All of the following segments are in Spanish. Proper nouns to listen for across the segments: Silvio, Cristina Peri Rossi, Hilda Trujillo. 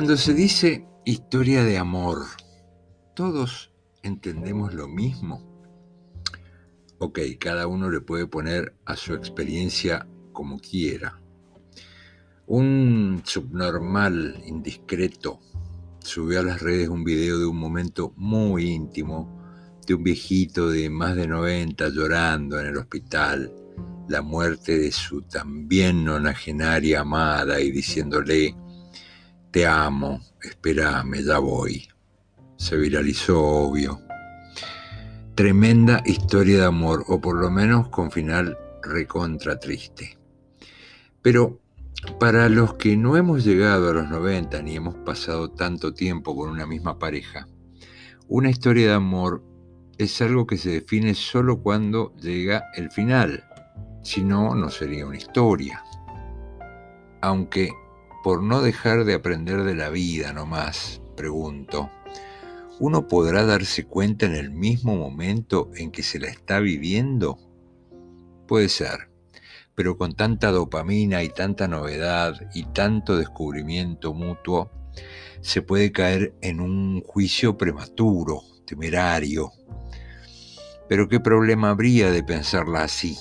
Cuando se dice historia de amor, ¿todos entendemos lo mismo? Ok, cada uno le puede poner a su experiencia como quiera. Un subnormal indiscreto subió a las redes un video de un momento muy íntimo de un viejito de más de 90 llorando en el hospital, la muerte de su también nonagenaria amada y diciéndole: "Te amo, espérame, ya voy". Se viralizó, obvio. Tremenda historia de amor, o por lo menos con final recontra triste. Pero para los que no hemos llegado a los 90 ni hemos pasado tanto tiempo con una misma pareja, una historia de amor es algo que se define solo cuando llega el final. Si no, no sería una historia. Aunque, por no dejar de aprender de la vida nomás, pregunto, ¿uno podrá darse cuenta en el mismo momento en que se la está viviendo? Puede ser, pero con tanta dopamina y tanta novedad y tanto descubrimiento mutuo, se puede caer en un juicio prematuro, temerario. Pero ¿qué problema habría de pensarla así?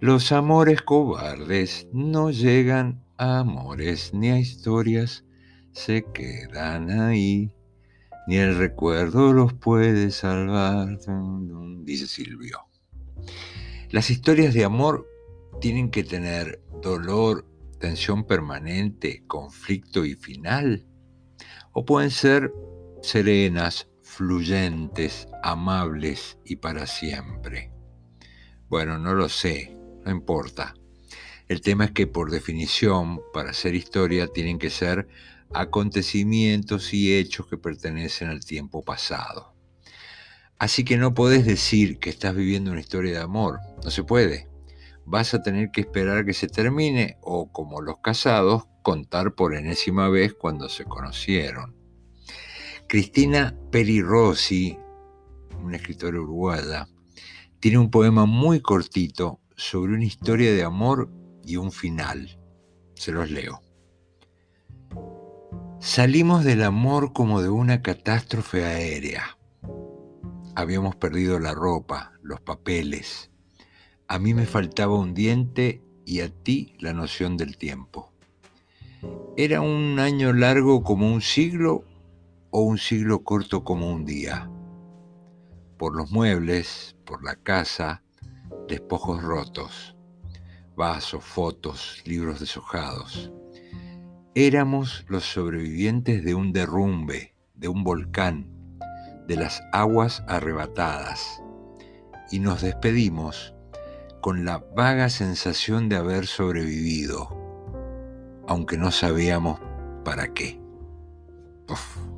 Los amores cobardes no llegan a amores ni a historias, se quedan ahí, ni el recuerdo los puede salvar, dice Silvio. Las historias de amor tienen que tener dolor, tensión permanente, conflicto y final, o pueden ser serenas, fluyentes, amables y para siempre. Bueno, no lo sé. No importa. El tema es que, por definición, para ser historia tienen que ser acontecimientos y hechos que pertenecen al tiempo pasado. Así que no podés decir que estás viviendo una historia de amor. No se puede. Vas a tener que esperar que se termine o, como los casados, contar por enésima vez cuando se conocieron. Cristina Peri Rossi, una escritora uruguaya, tiene un poema muy cortito sobre una historia de amor y un final. Se los leo. Salimos del amor como de una catástrofe aérea. Habíamos perdido la ropa, los papeles. A mí me faltaba un diente y a ti la noción del tiempo. Era un año largo como un siglo o un siglo corto como un día. Por los muebles, por la casa, despojos rotos, vasos, fotos, libros deshojados. Éramos los sobrevivientes de un derrumbe, de un volcán, de las aguas arrebatadas, y nos despedimos con la vaga sensación de haber sobrevivido, aunque no sabíamos para qué. Uf.